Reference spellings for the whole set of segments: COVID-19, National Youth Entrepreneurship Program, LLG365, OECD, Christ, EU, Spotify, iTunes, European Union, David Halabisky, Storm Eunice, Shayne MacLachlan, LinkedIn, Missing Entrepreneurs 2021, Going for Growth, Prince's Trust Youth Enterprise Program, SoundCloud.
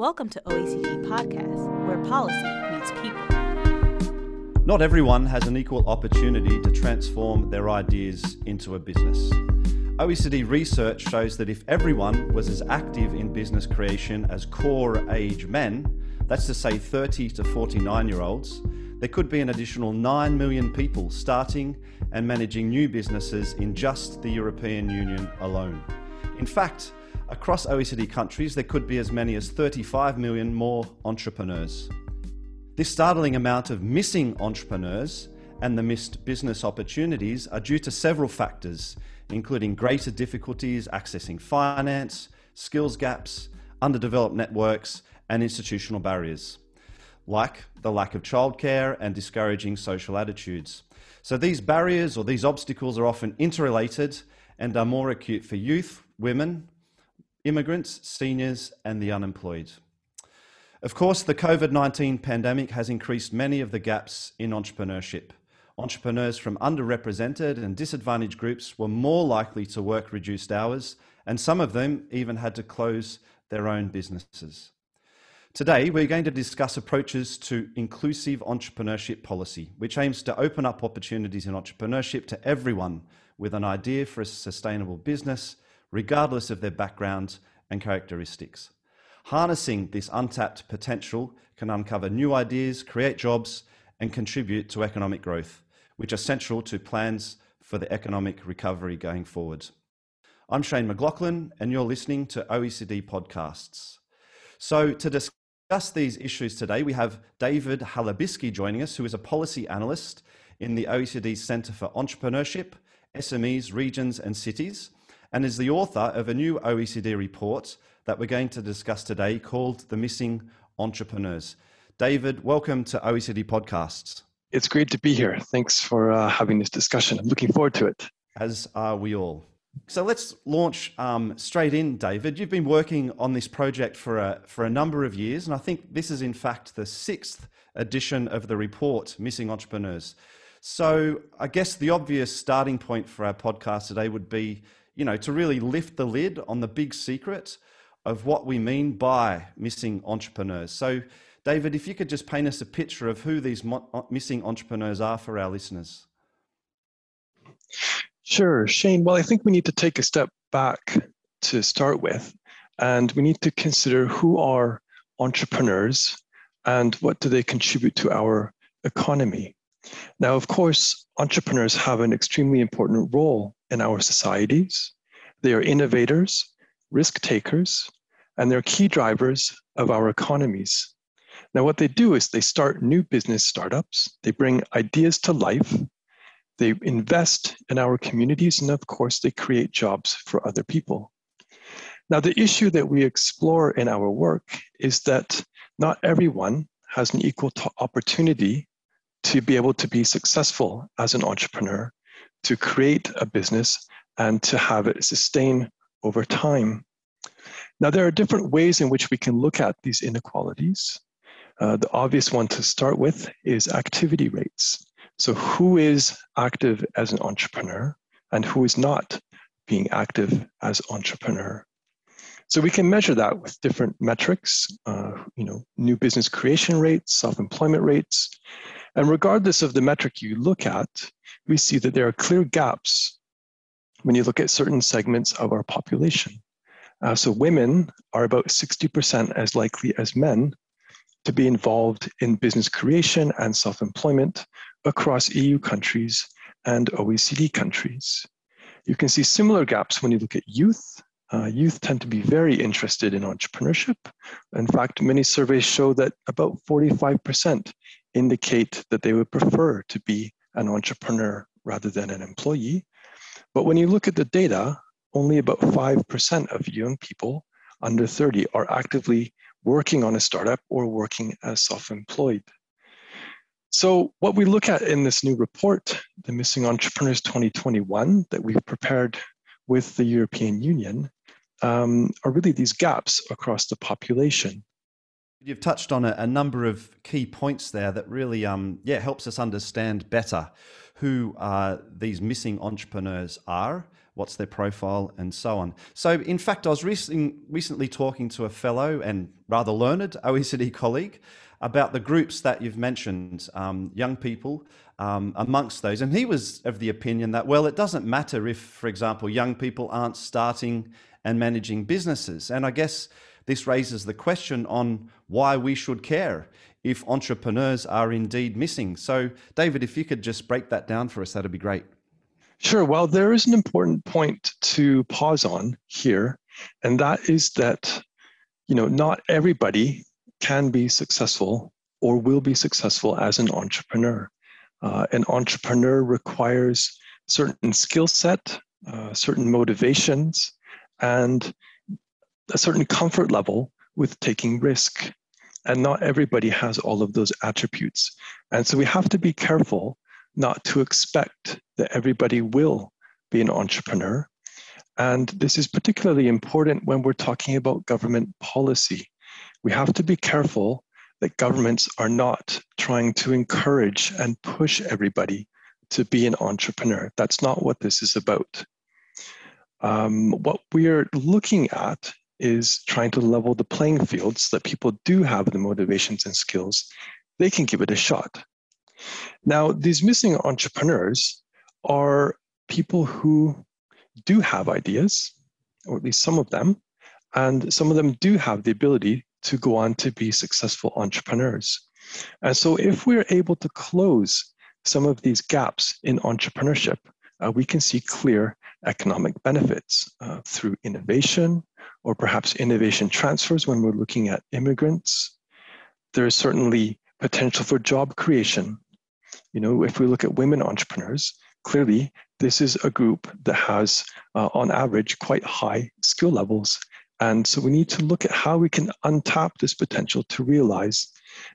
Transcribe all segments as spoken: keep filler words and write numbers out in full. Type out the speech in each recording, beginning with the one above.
Welcome to O E C D Podcast, where policy meets people. Not everyone has an equal opportunity to transform their ideas into a business. O E C D research shows that if everyone was as active in business creation as core age men, that's to say thirty to forty-nine year olds, there could be an additional nine million people starting and managing new businesses in just the European Union alone. In fact, across O E C D countries, there could be as many as thirty-five million more entrepreneurs. This startling amount of missing entrepreneurs and the missed business opportunities are due to several factors, including greater difficulties accessing finance, skills gaps, underdeveloped networks, and institutional barriers, like the lack of childcare and discouraging social attitudes. So these barriers or these obstacles are often interrelated and are more acute for youth, women, immigrants, seniors, and the unemployed. Of course, the covid nineteen pandemic has increased many of the gaps in entrepreneurship. Entrepreneurs from underrepresented and disadvantaged groups were more likely to work reduced hours, and some of them even had to close their own businesses. Today, we're going to discuss approaches to inclusive entrepreneurship policy, which aims to open up opportunities in entrepreneurship to everyone with an idea for a sustainable business, regardless of their background and characteristics. Harnessing this untapped potential can uncover new ideas, create jobs, and contribute to economic growth, which are central to plans for the economic recovery going forward. I'm Shayne MacLachlan, and you're listening to O E C D Podcasts. So to discuss discuss these issues today, we have David Halabisky joining us, who is a policy analyst in the O E C D Centre for Entrepreneurship, S M Es, Regions and Cities, and is the author of a new O E C D report that we're going to discuss today called The Missing Entrepreneurs. David, welcome to O E C D Podcasts. It's great to be here. Thanks for uh, having this discussion. I'm looking forward to it. As are we all. So let's launch um, straight in, David. You've been working on this project for a, for a number of years, and I think this is in fact the sixth edition of the report, Missing Entrepreneurs. So I guess the obvious starting point for our podcast today would be, you know, to really lift the lid on the big secret of what we mean by missing entrepreneurs. So David, if you could just paint us a picture of who these mo- missing entrepreneurs are for our listeners. Sure, Shayne. Well, I think we need to take a step back to start with, and we need to consider who are entrepreneurs and what do they contribute to our economy. Now, of course, entrepreneurs have an extremely important role in our societies. They are innovators, risk takers, and they're key drivers of our economies. Now, what they do is they start new business startups. They bring ideas to life. They invest in our communities, and of course, they create jobs for other people. Now, the issue that we explore in our work is that not everyone has an equal t- opportunity to be able to be successful as an entrepreneur, to create a business, and to have it sustain over time. Now, there are different ways in which we can look at these inequalities. Uh, the obvious one to start with is activity rates. So who is active as an entrepreneur and who is not being active as entrepreneur? So we can measure that with different metrics, uh, you know, new business creation rates, self-employment rates. And regardless of the metric you look at, we see that there are clear gaps when you look at certain segments of our population. Uh, so women are about sixty percent as likely as men to be involved in business creation and self-employment across E U countries and O E C D countries. You can see similar gaps when you look at youth. Uh, youth tend to be very interested in entrepreneurship. In fact, many surveys show that about forty-five percent indicate that they would prefer to be an entrepreneur rather than an employee. But when you look at the data, only about five percent of young people under thirty are actively working on a startup or working as self-employed. So what we look at in this new report, The Missing Entrepreneurs twenty twenty-one, that we've prepared with the European Union, um, are really these gaps across the population. You've touched on a, a number of key points there that really um, yeah, helps us understand better who uh, these missing entrepreneurs are, what's their profile, and so on. So in fact, I was recently, recently talking to a fellow and rather learned O E C D colleague about the groups that you've mentioned, um, young people um, amongst those. And he was of the opinion that, well, it doesn't matter if, for example, young people aren't starting and managing businesses. And I guess this raises the question on why we should care if entrepreneurs are indeed missing. So David, if you could just break that down for us, that'd be great. Sure. Well, there is an important point to pause on here, and that is that, you know, not everybody can be successful or will be successful as an entrepreneur. Uh, an entrepreneur requires certain skill set, uh, certain motivations, and a certain comfort level with taking risk. And not everybody has all of those attributes. And so we have to be careful not to expect that everybody will be an entrepreneur. And this is particularly important when we're talking about government policy. We have to be careful that governments are not trying to encourage and push everybody to be an entrepreneur. That's not what this is about. Um, what we're looking at is trying to level the playing field so that people do have the motivations and skills, they can give it a shot. Now, these missing entrepreneurs are people who do have ideas, or at least some of them, and some of them do have the ability to go on to be successful entrepreneurs. And so if we're able to close some of these gaps in entrepreneurship, uh, we can see clear economic benefits uh, through innovation, or perhaps innovation transfers when we're looking at immigrants. There is certainly potential for job creation. You know, if we look at women entrepreneurs, clearly this is a group that has, uh, on average, quite high skill levels. And so we need to look at how we can untap this potential to realize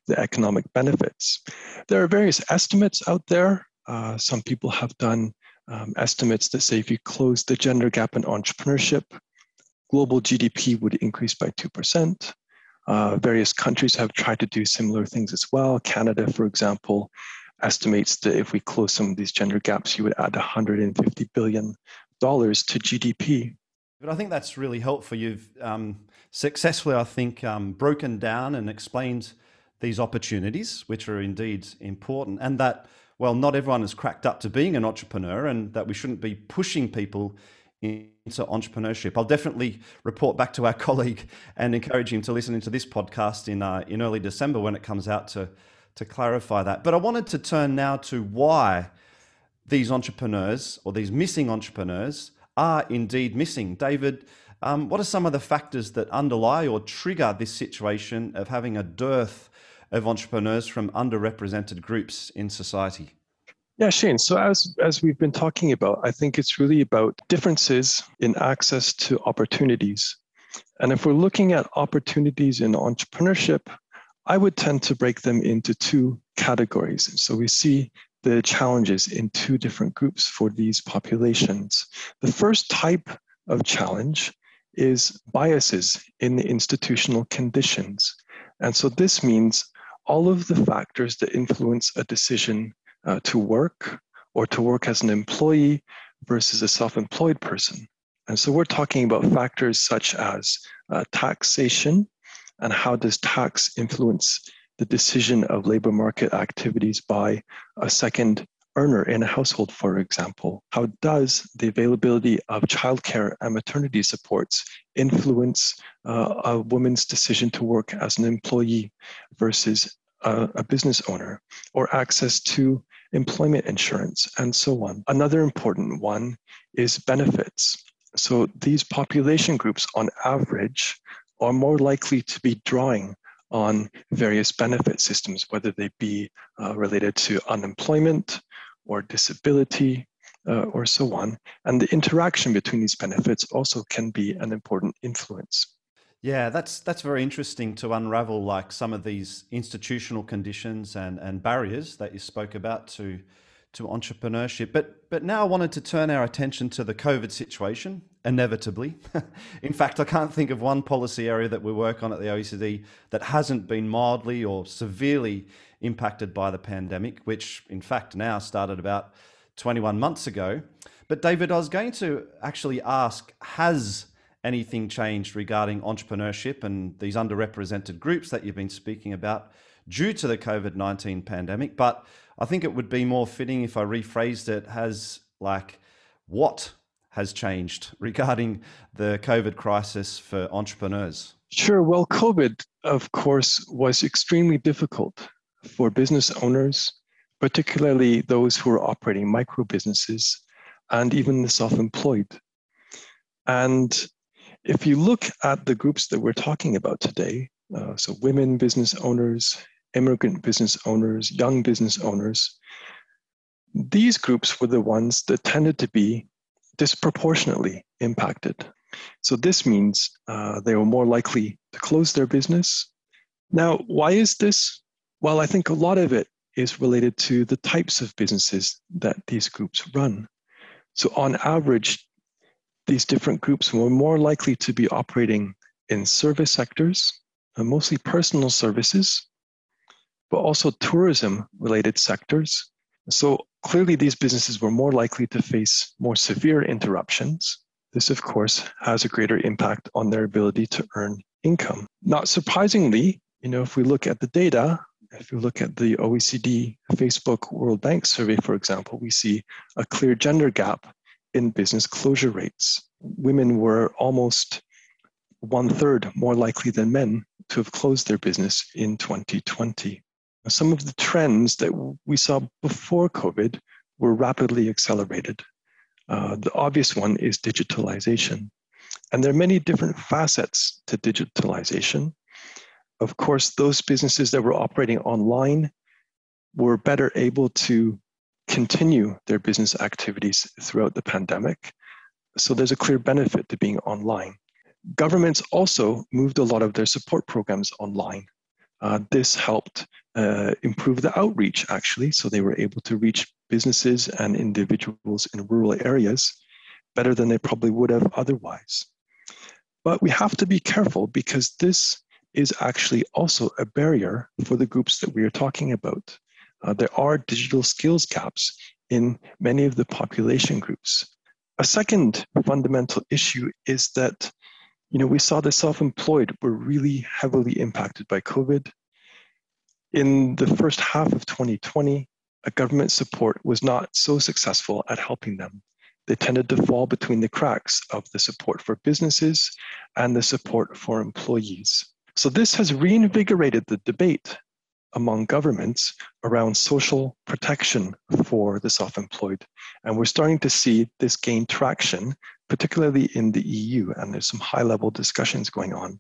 the economic benefits. There are various estimates out there. Uh, some people have done um, estimates that say if you close the gender gap in entrepreneurship, global G D P would increase by two percent. Uh, various countries have tried to do similar things as well. Canada, for example, estimates that if we close some of these gender gaps, you would add one hundred fifty billion dollars to G D P. But I think that's really helpful. You've um, successfully, I think, um, broken down and explained these opportunities, which are indeed important, and that, well, not everyone is cracked up to being an entrepreneur, and that we shouldn't be pushing people into entrepreneurship. I'll definitely report back to our colleague and encourage him to listen into this podcast in uh, in early December when it comes out to to clarify that. But I wanted to turn now to why these entrepreneurs, or these missing entrepreneurs, are indeed missing. David, um, what are some of the factors that underlie or trigger this situation of having a dearth of entrepreneurs from underrepresented groups in society? Yeah, Shayne. So as, as we've been talking about, I think it's really about differences in access to opportunities. And if we're looking at opportunities in entrepreneurship, I would tend to break them into two categories. And so we see the challenges in two different groups for these populations. The first type of challenge is biases in the institutional conditions. And so this means all of the factors that influence a decision Uh, to work or to work as an employee versus a self-employed person. And so we're talking about factors such as uh, taxation, and how does tax influence the decision of labor market activities by a second earner in a household, for example. How does the availability of childcare and maternity supports influence uh, a woman's decision to work as an employee versus a, a business owner, or access to employment insurance, and so on. Another important one is benefits. So these population groups, on average, are more likely to be drawing on various benefit systems, whether they be uh, related to unemployment or disability uh, or so on. And the interaction between these benefits also can be an important influence. Yeah, that's that's very interesting to unravel, like some of these institutional conditions and, and barriers that you spoke about to to entrepreneurship. But but now I wanted to turn our attention to the COVID situation, inevitably. In fact, I can't think of one policy area that we work on at the O E C D that hasn't been mildly or severely impacted by the pandemic, which in fact now started about twenty-one months ago. But David, I was going to actually ask, has anything changed regarding entrepreneurship and these underrepresented groups that you've been speaking about due to the COVID nineteen pandemic? But I think it would be more fitting if I rephrased it as like, what has changed regarding the COVID crisis for entrepreneurs? Sure. Well, COVID, of course, was extremely difficult for business owners, particularly those who are operating micro businesses and even the self-employed. And if you look at the groups that we're talking about today, uh, so women business owners, immigrant business owners, young business owners, these groups were the ones that tended to be disproportionately impacted. So this means uh, they were more likely to close their business. Now, why is this? Well, I think a lot of it is related to the types of businesses that these groups run. So on average, these different groups were more likely to be operating in service sectors, and mostly personal services, but also tourism-related sectors. So clearly, these businesses were more likely to face more severe interruptions. This, of course, has a greater impact on their ability to earn income. Not surprisingly, you know, if we look at the data, if you look at the O E C D Facebook World Bank survey, for example, we see a clear gender gap in business closure rates. Women were almost one third more likely than men to have closed their business in twenty twenty. Some of the trends that we saw before COVID were rapidly accelerated. Uh, the obvious one is digitalization. And there are many different facets to digitalization. Of course, those businesses that were operating online were better able to continue their business activities throughout the pandemic. So there's a clear benefit to being online. Governments also moved a lot of their support programs online. Uh, this helped uh, improve the outreach, actually, so they were able to reach businesses and individuals in rural areas better than they probably would have otherwise. But we have to be careful because this is actually also a barrier for the groups that we are talking about. Uh, there are digital skills gaps in many of the population groups. A second fundamental issue is that, you know, we saw the self-employed were really heavily impacted by COVID. In the first half of twenty twenty, a government support was not so successful at helping them. They tended to fall between the cracks of the support for businesses and the support for employees. So this has reinvigorated the debate among governments around social protection for the self-employed. And we're starting to see this gain traction, particularly in the E U, and there's some high-level discussions going on.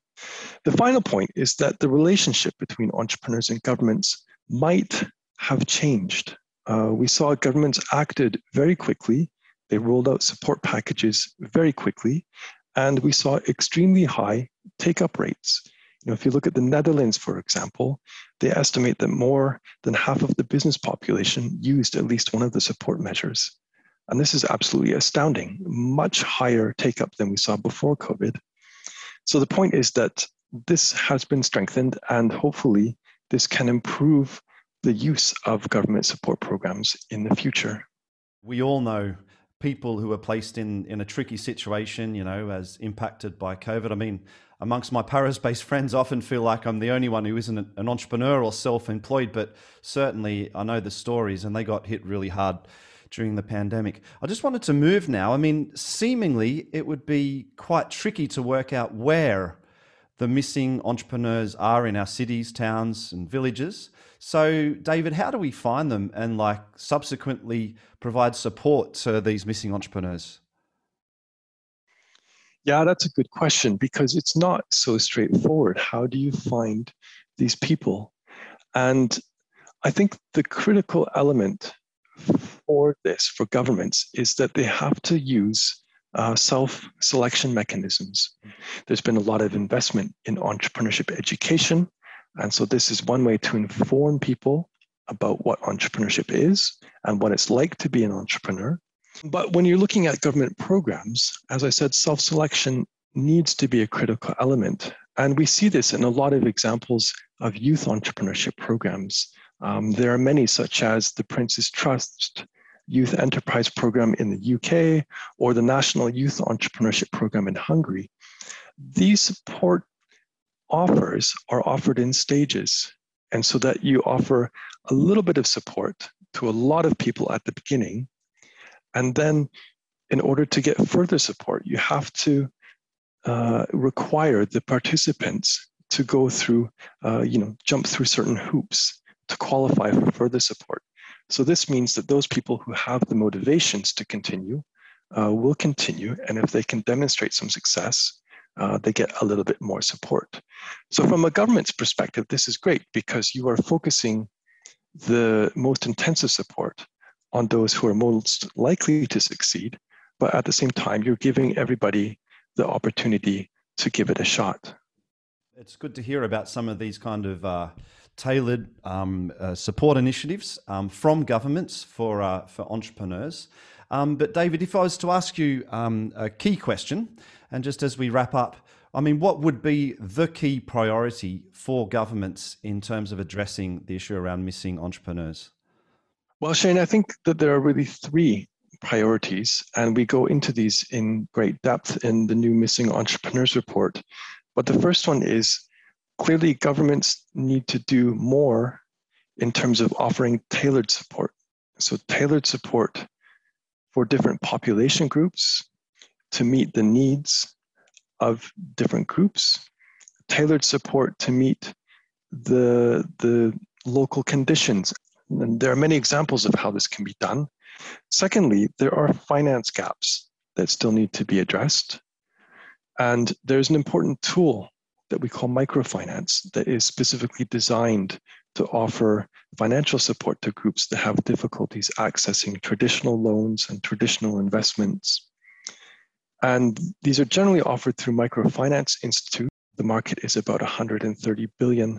The final point is that the relationship between entrepreneurs and governments might have changed. Uh, we saw governments acted very quickly. They rolled out support packages very quickly, and we saw extremely high take-up rates. You know, if you look at the Netherlands, for example, they estimate that more than half of the business population used at least one of the support measures. And this is absolutely astounding, much higher take-up than we saw before COVID. So the point is that this has been strengthened, and hopefully this can improve the use of government support programs in the future. We all know people who are placed in, in a tricky situation, you know, as impacted by COVID. I mean, amongst my Paris-based friends, I often feel like I'm the only one who isn't an entrepreneur or self-employed, but certainly I know the stories, and they got hit really hard during the pandemic. I just wanted to move now. I mean, seemingly it would be quite tricky to work out where the missing entrepreneurs are in our cities, towns, and villages. So, David, how do we find them and like subsequently provide support to these missing entrepreneurs? Yeah, that's a good question because it's not so straightforward. How do you find these people? And I think the critical element for this, for governments, is that they have to use Uh, self-selection mechanisms. There's been a lot of investment in entrepreneurship education. And so this is one way to inform people about what entrepreneurship is and what it's like to be an entrepreneur. But when you're looking at government programs, as I said, self-selection needs to be a critical element. And we see this in a lot of examples of youth entrepreneurship programs. Um, there are many, such as the Prince's Trust Youth Enterprise Program in the U K or the National Youth Entrepreneurship Program in Hungary, these support offers are offered in stages. And so that you offer a little bit of support to a lot of people at the beginning. And then in order to get further support, you have to uh, require the participants to go through, uh, you know, jump through certain hoops to qualify for further support. So this means that those people who have the motivations to continue uh, will continue. And if they can demonstrate some success, Uh, they get a little bit more support. So from a government's perspective, this is great because you are focusing the most intensive support on those who are most likely to succeed, but at the same time, you're giving everybody the opportunity to give it a shot. It's good to hear about some of these kind of uh, tailored um, uh, support initiatives um, from governments for, uh, for entrepreneurs. Um, but David, if I was to ask you um, a key question, and just as we wrap up, I mean, what would be the key priority for governments in terms of addressing the issue around missing entrepreneurs? Well, Shayne, I think that there are really three priorities, and we go into these in great depth in the new Missing Entrepreneurs report. But the first one is clearly governments need to do more in terms of offering tailored support. So tailored support for different population groups to meet the needs of different groups, tailored support to meet the, the local conditions. And there are many examples of how this can be done. Secondly, there are finance gaps that still need to be addressed. And there's an important tool that we call microfinance that is specifically designed to offer financial support to groups that have difficulties accessing traditional loans and traditional investments. And these are generally offered through microfinance institutes. The market is about one hundred thirty billion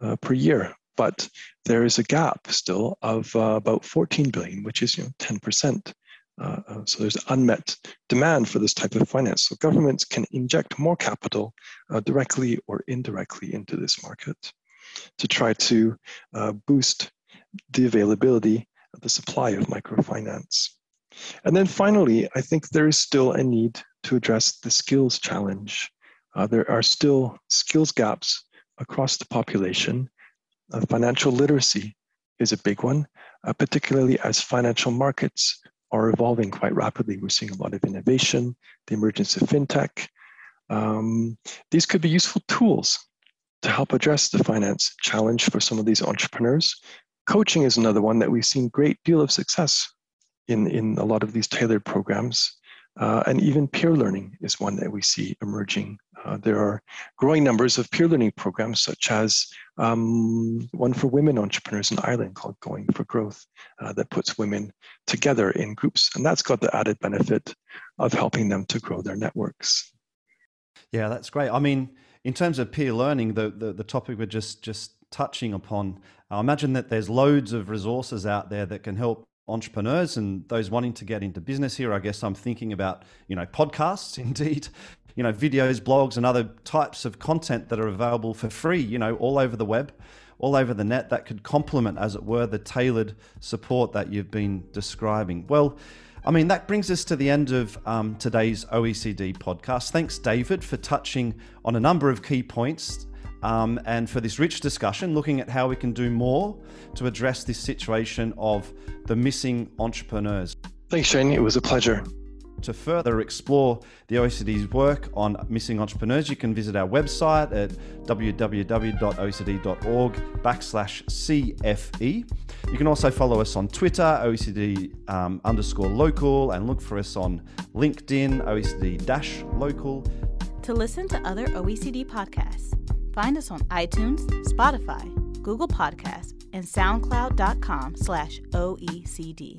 dollars uh, per year, but there is a gap still of uh, about fourteen billion dollars, which is you know, ten percent. Uh, so there's unmet demand for this type of finance. So governments can inject more capital uh, directly or indirectly into this market to try to uh, boost the availability of the supply of microfinance. And then finally, I think there is still a need to address the skills challenge. Uh, there are still skills gaps across the population. Uh, financial literacy is a big one, uh, particularly as financial markets are evolving quite rapidly. We're seeing a lot of innovation, the emergence of fintech. Um, these could be useful tools to help address the finance challenge for some of these entrepreneurs. Coaching is another one that we've seen a great deal of success in, in a lot of these tailored programs. Uh, and even peer learning is one that we see emerging. Uh, there are growing numbers of peer learning programs, such as um, one for women entrepreneurs in Ireland called Going for Growth, uh, that puts women together in groups. And that's got the added benefit of helping them to grow their networks. Yeah, that's great. I mean, in terms of peer learning, the, the, the topic we're just, just touching upon, I imagine that there's loads of resources out there that can help entrepreneurs and those wanting to get into business here. I guess I'm thinking about, you know, podcasts, indeed, you know, videos, blogs, and other types of content that are available for free, you know, all over the web, all over the net, that could complement, as it were, the tailored support that you've been describing. Well, I mean, that brings us to the end of um, today's O E C D podcast. Thanks, David, for touching on a number of key points um, and for this rich discussion, looking at how we can do more to address this situation of the missing entrepreneurs. Thanks, Shayne. It was a pleasure. To further explore the O E C D's work on missing entrepreneurs, you can visit our website at w w w dot o e c d dot org backslash C F E. You can also follow us on Twitter, O E C D um, underscore local, and look for us on LinkedIn, O E C D dash local. To listen to other O E C D podcasts, find us on iTunes, Spotify, Google Podcasts, and SoundCloud dot com slash O E C D.